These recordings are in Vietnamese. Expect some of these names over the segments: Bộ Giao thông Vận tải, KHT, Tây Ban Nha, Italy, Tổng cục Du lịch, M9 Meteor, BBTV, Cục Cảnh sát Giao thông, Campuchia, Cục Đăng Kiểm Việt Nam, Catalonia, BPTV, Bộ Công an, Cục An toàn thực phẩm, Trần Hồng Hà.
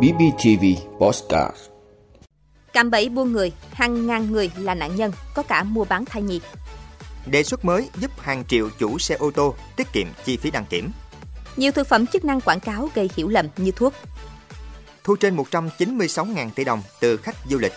BBTV Podcast. Cạm bẫy buôn người, hàng ngàn người là nạn nhân, có cả mua bán thai nhi. Đề xuất mới giúp hàng triệu chủ xe ô tô tiết kiệm chi phí đăng kiểm. Nhiều thực phẩm chức năng quảng cáo gây hiểu lầm như thuốc. Thu trên 196.000 tỷ đồng từ khách du lịch.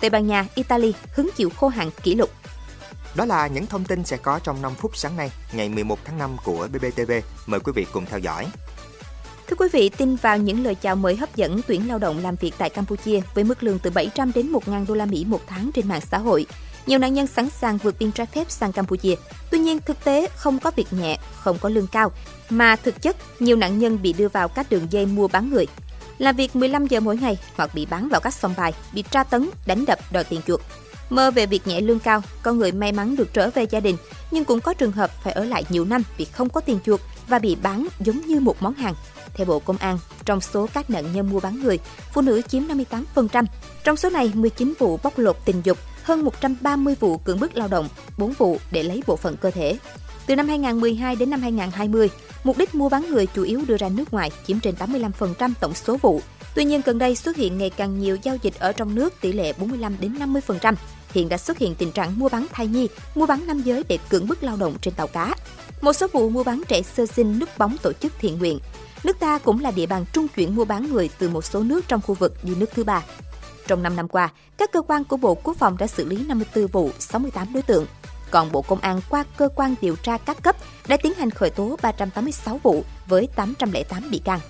Tây Ban Nha, Italy hứng chịu khô hạn kỷ lục. Đó là những thông tin sẽ có trong 5 phút sáng nay, ngày 11 tháng 5 của BPTV. Mời quý vị cùng theo dõi. Thưa quý vị, tin vào những lời chào mời hấp dẫn tuyển lao động làm việc tại Campuchia với mức lương từ 700 đến 1.000 đô la Mỹ một tháng trên mạng xã hội. Nhiều nạn nhân sẵn sàng vượt biên trái phép sang Campuchia. Tuy nhiên, thực tế không có việc nhẹ, không có lương cao, mà thực chất nhiều nạn nhân bị đưa vào các đường dây mua bán người. Làm việc 15 giờ mỗi ngày hoặc bị bán vào các sòng bài, bị tra tấn, đánh đập, đòi tiền chuộc. Mơ về việc nhẹ lương cao, có người may mắn được trở về gia đình, nhưng cũng có trường hợp phải ở lại nhiều năm vì không có tiền chuộc và bị bán giống như một món hàng. Theo Bộ Công an, trong số các nạn nhân mua bán người, phụ nữ chiếm 58%. Trong số này, 19 vụ bóc lột tình dục, hơn 130 vụ cưỡng bức lao động, 4 vụ để lấy bộ phận cơ thể. Từ năm 2012 đến năm 2020, mục đích mua bán người chủ yếu đưa ra nước ngoài chiếm trên 85% tổng số vụ. Tuy nhiên, gần đây xuất hiện ngày càng nhiều giao dịch ở trong nước tỷ lệ 45 đến 50%. Hiện đã xuất hiện tình trạng mua bán thai nhi, mua bán nam giới để cưỡng bức lao động trên tàu cá. Một số vụ mua bán trẻ sơ sinh núp bóng tổ chức thiện nguyện. Nước ta cũng là địa bàn trung chuyển mua bán người từ một số nước trong khu vực đi nước thứ ba. Trong 5 năm qua, các cơ quan của Bộ Quốc phòng đã xử lý 54 vụ, 68 đối tượng. Còn Bộ Công an qua cơ quan điều tra các cấp đã tiến hành khởi tố 386 vụ với 808 bị can.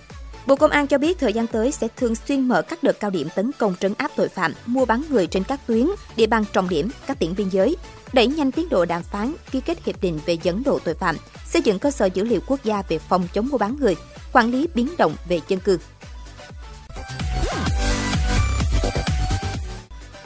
Bộ Công an cho biết thời gian tới sẽ thường xuyên mở các đợt cao điểm tấn công trấn áp tội phạm, mua bán người trên các tuyến, địa bàn trọng điểm, các tỉnh biên giới, đẩy nhanh tiến độ đàm phán, ký kết hiệp định về dẫn độ tội phạm, xây dựng cơ sở dữ liệu quốc gia về phòng chống mua bán người, quản lý biến động về dân cư.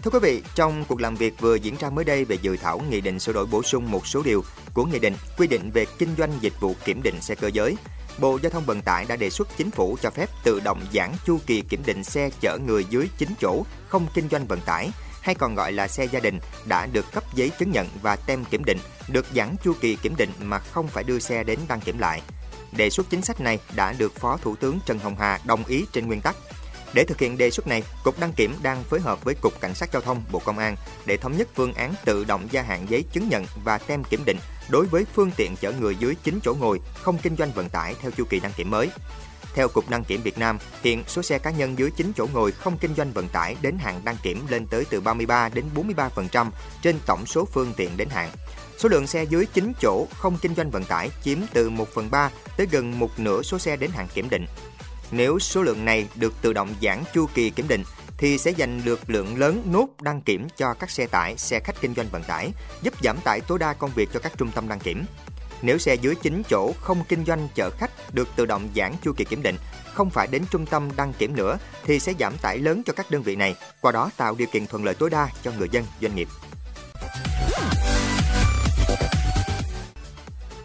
Thưa quý vị, trong cuộc làm việc vừa diễn ra mới đây về dự thảo Nghị định sửa đổi bổ sung một số điều của Nghị định quy định về kinh doanh dịch vụ kiểm định xe cơ giới, Bộ Giao thông Vận tải đã đề xuất chính phủ cho phép tự động giãn chu kỳ kiểm định xe chở người dưới 9 chỗ không kinh doanh vận tải, hay còn gọi là xe gia đình, đã được cấp giấy chứng nhận và tem kiểm định, được giãn chu kỳ kiểm định mà không phải đưa xe đến đăng kiểm lại. Đề xuất chính sách này đã được Phó Thủ tướng Trần Hồng Hà đồng ý trên nguyên tắc. Để thực hiện đề xuất này, Cục Đăng Kiểm đang phối hợp với Cục Cảnh sát Giao thông, Bộ Công an để thống nhất phương án tự động gia hạn giấy chứng nhận và tem kiểm định đối với phương tiện chở người dưới 9 chỗ ngồi không kinh doanh vận tải theo chu kỳ đăng kiểm mới. Theo Cục Đăng Kiểm Việt Nam, hiện số xe cá nhân dưới 9 chỗ ngồi không kinh doanh vận tải đến hạn đăng kiểm lên tới từ 33 đến 43% trên tổng số phương tiện đến hạn. Số lượng xe dưới 9 chỗ không kinh doanh vận tải chiếm từ 1/3 tới gần một nửa số xe đến hạn kiểm định. Nếu số lượng này được tự động giãn chu kỳ kiểm định thì sẽ dành được lượng lớn nốt đăng kiểm cho các xe tải, xe khách kinh doanh vận tải, giúp giảm tải tối đa công việc cho các trung tâm đăng kiểm. Nếu xe dưới 9 chỗ không kinh doanh chở khách được tự động giãn chu kỳ kiểm định, không phải đến trung tâm đăng kiểm nữa thì sẽ giảm tải lớn cho các đơn vị này, qua đó tạo điều kiện thuận lợi tối đa cho người dân, doanh nghiệp.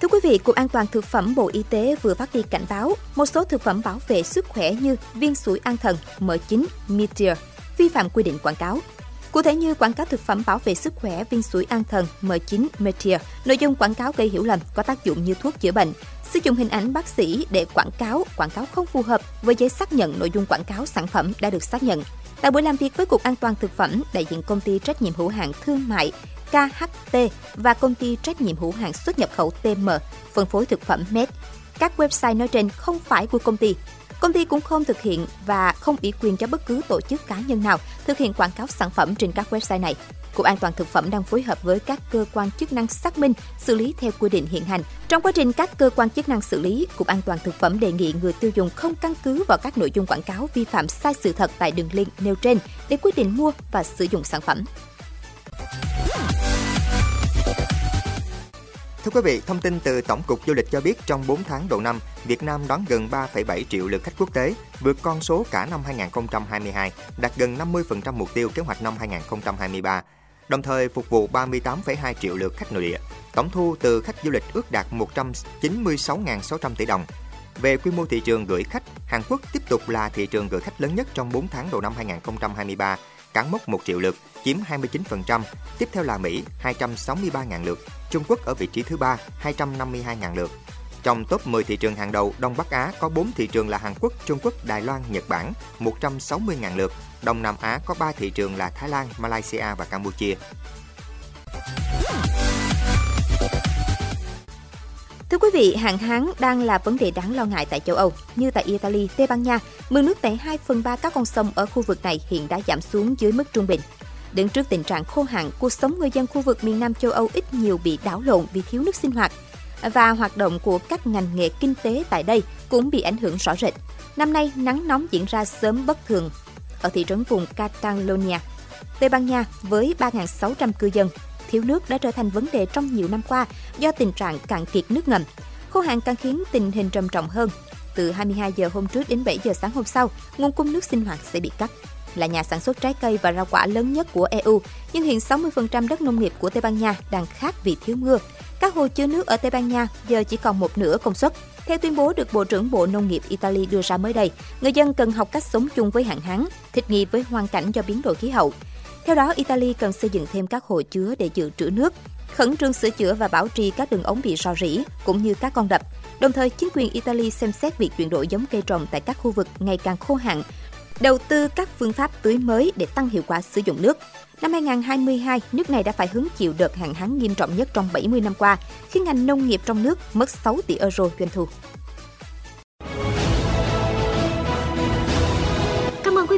Thưa quý vị, Cục An toàn thực phẩm Bộ Y tế vừa phát đi cảnh báo một số thực phẩm bảo vệ sức khỏe như viên sủi an thần, M9, Meteor vi phạm quy định quảng cáo. Cụ thể như quảng cáo thực phẩm bảo vệ sức khỏe viên sủi an thần M9 Meteor, nội dung quảng cáo gây hiểu lầm, có tác dụng như thuốc chữa bệnh, sử dụng hình ảnh bác sĩ để quảng cáo không phù hợp với giấy xác nhận nội dung quảng cáo sản phẩm đã được xác nhận. Tại buổi làm việc với Cục An toàn thực phẩm, đại diện công ty trách nhiệm hữu hạn thương mại KHT và công ty trách nhiệm hữu hạn xuất nhập khẩu TM, phân phối thực phẩm MED. Các website nói trên không phải của công ty. Công ty cũng không thực hiện và không ủy quyền cho bất cứ tổ chức cá nhân nào thực hiện quảng cáo sản phẩm trên các website này. Cục An toàn thực phẩm đang phối hợp với các cơ quan chức năng xác minh, xử lý theo quy định hiện hành. Trong quá trình các cơ quan chức năng xử lý, Cục An toàn thực phẩm đề nghị người tiêu dùng không căn cứ vào các nội dung quảng cáo vi phạm sai sự thật tại đường link nêu trên để quyết định mua và sử dụng sản phẩm. Thưa quý vị, thông tin từ Tổng cục Du lịch cho biết trong 4 tháng đầu năm, Việt Nam đón gần 3,7 triệu lượt khách quốc tế, vượt con số cả năm 2022, đạt gần 50% mục tiêu kế hoạch năm 2023, đồng thời phục vụ 38,2 triệu lượt khách nội địa. Tổng thu từ khách du lịch ước đạt 196.600 tỷ đồng. Về quy mô thị trường gửi khách, Hàn Quốc tiếp tục là thị trường gửi khách lớn nhất trong 4 tháng đầu năm 2023, cán mốc 1 triệu lượt, chiếm 29%, tiếp theo là Mỹ 263.000 lượt, Trung Quốc ở vị trí thứ 3, 252.000 lượt. Trong top 10 thị trường hàng đầu Đông Bắc Á có 4 thị trường là Hàn Quốc, Trung Quốc, Đài Loan, Nhật Bản, 160.000 lượt. Đông Nam Á có 3 thị trường là Thái Lan, Malaysia và Campuchia. Thưa quý vị, hạn hán đang là vấn đề đáng lo ngại tại châu Âu. Như tại Italy, Tây Ban Nha, mực nước tại 2/3 các con sông ở khu vực này hiện đã giảm xuống dưới mức trung bình. Đứng trước tình trạng khô hạn, cuộc sống người dân khu vực miền Nam châu Âu ít nhiều bị đảo lộn vì thiếu nước sinh hoạt. Và hoạt động của các ngành nghề kinh tế tại đây cũng bị ảnh hưởng rõ rệt. Năm nay, nắng nóng diễn ra sớm bất thường ở thị trấn vùng Catalonia, Tây Ban Nha với 3.600 cư dân. Thiếu nước đã trở thành vấn đề trong nhiều năm qua do tình trạng cạn kiệt nước ngầm. Khô hạn càng khiến tình hình trầm trọng hơn. Từ 22 giờ hôm trước đến 7 giờ sáng hôm sau, nguồn cung nước sinh hoạt sẽ bị cắt. Là nhà sản xuất trái cây và rau quả lớn nhất của EU, nhưng hiện 60% đất nông nghiệp của Tây Ban Nha đang khát vì thiếu mưa. Các hồ chứa nước ở Tây Ban Nha giờ chỉ còn một nửa công suất. Theo tuyên bố được Bộ trưởng Bộ Nông nghiệp Italy đưa ra mới đây, người dân cần học cách sống chung với hạn hán, thích nghi với hoàn cảnh do biến đổi khí hậu. Theo đó, Italy cần xây dựng thêm các hồ chứa để dự trữ nước, khẩn trương sửa chữa và bảo trì các đường ống bị rò rỉ cũng như các con đập. Đồng thời, chính quyền Italy xem xét việc chuyển đổi giống cây trồng tại các khu vực ngày càng khô hạn, đầu tư các phương pháp tưới mới để tăng hiệu quả sử dụng nước. Năm 2022, nước này đã phải hứng chịu đợt hạn hán nghiêm trọng nhất trong 70 năm qua, khiến ngành nông nghiệp trong nước mất 6 tỷ euro doanh thu. Cảm ơn quý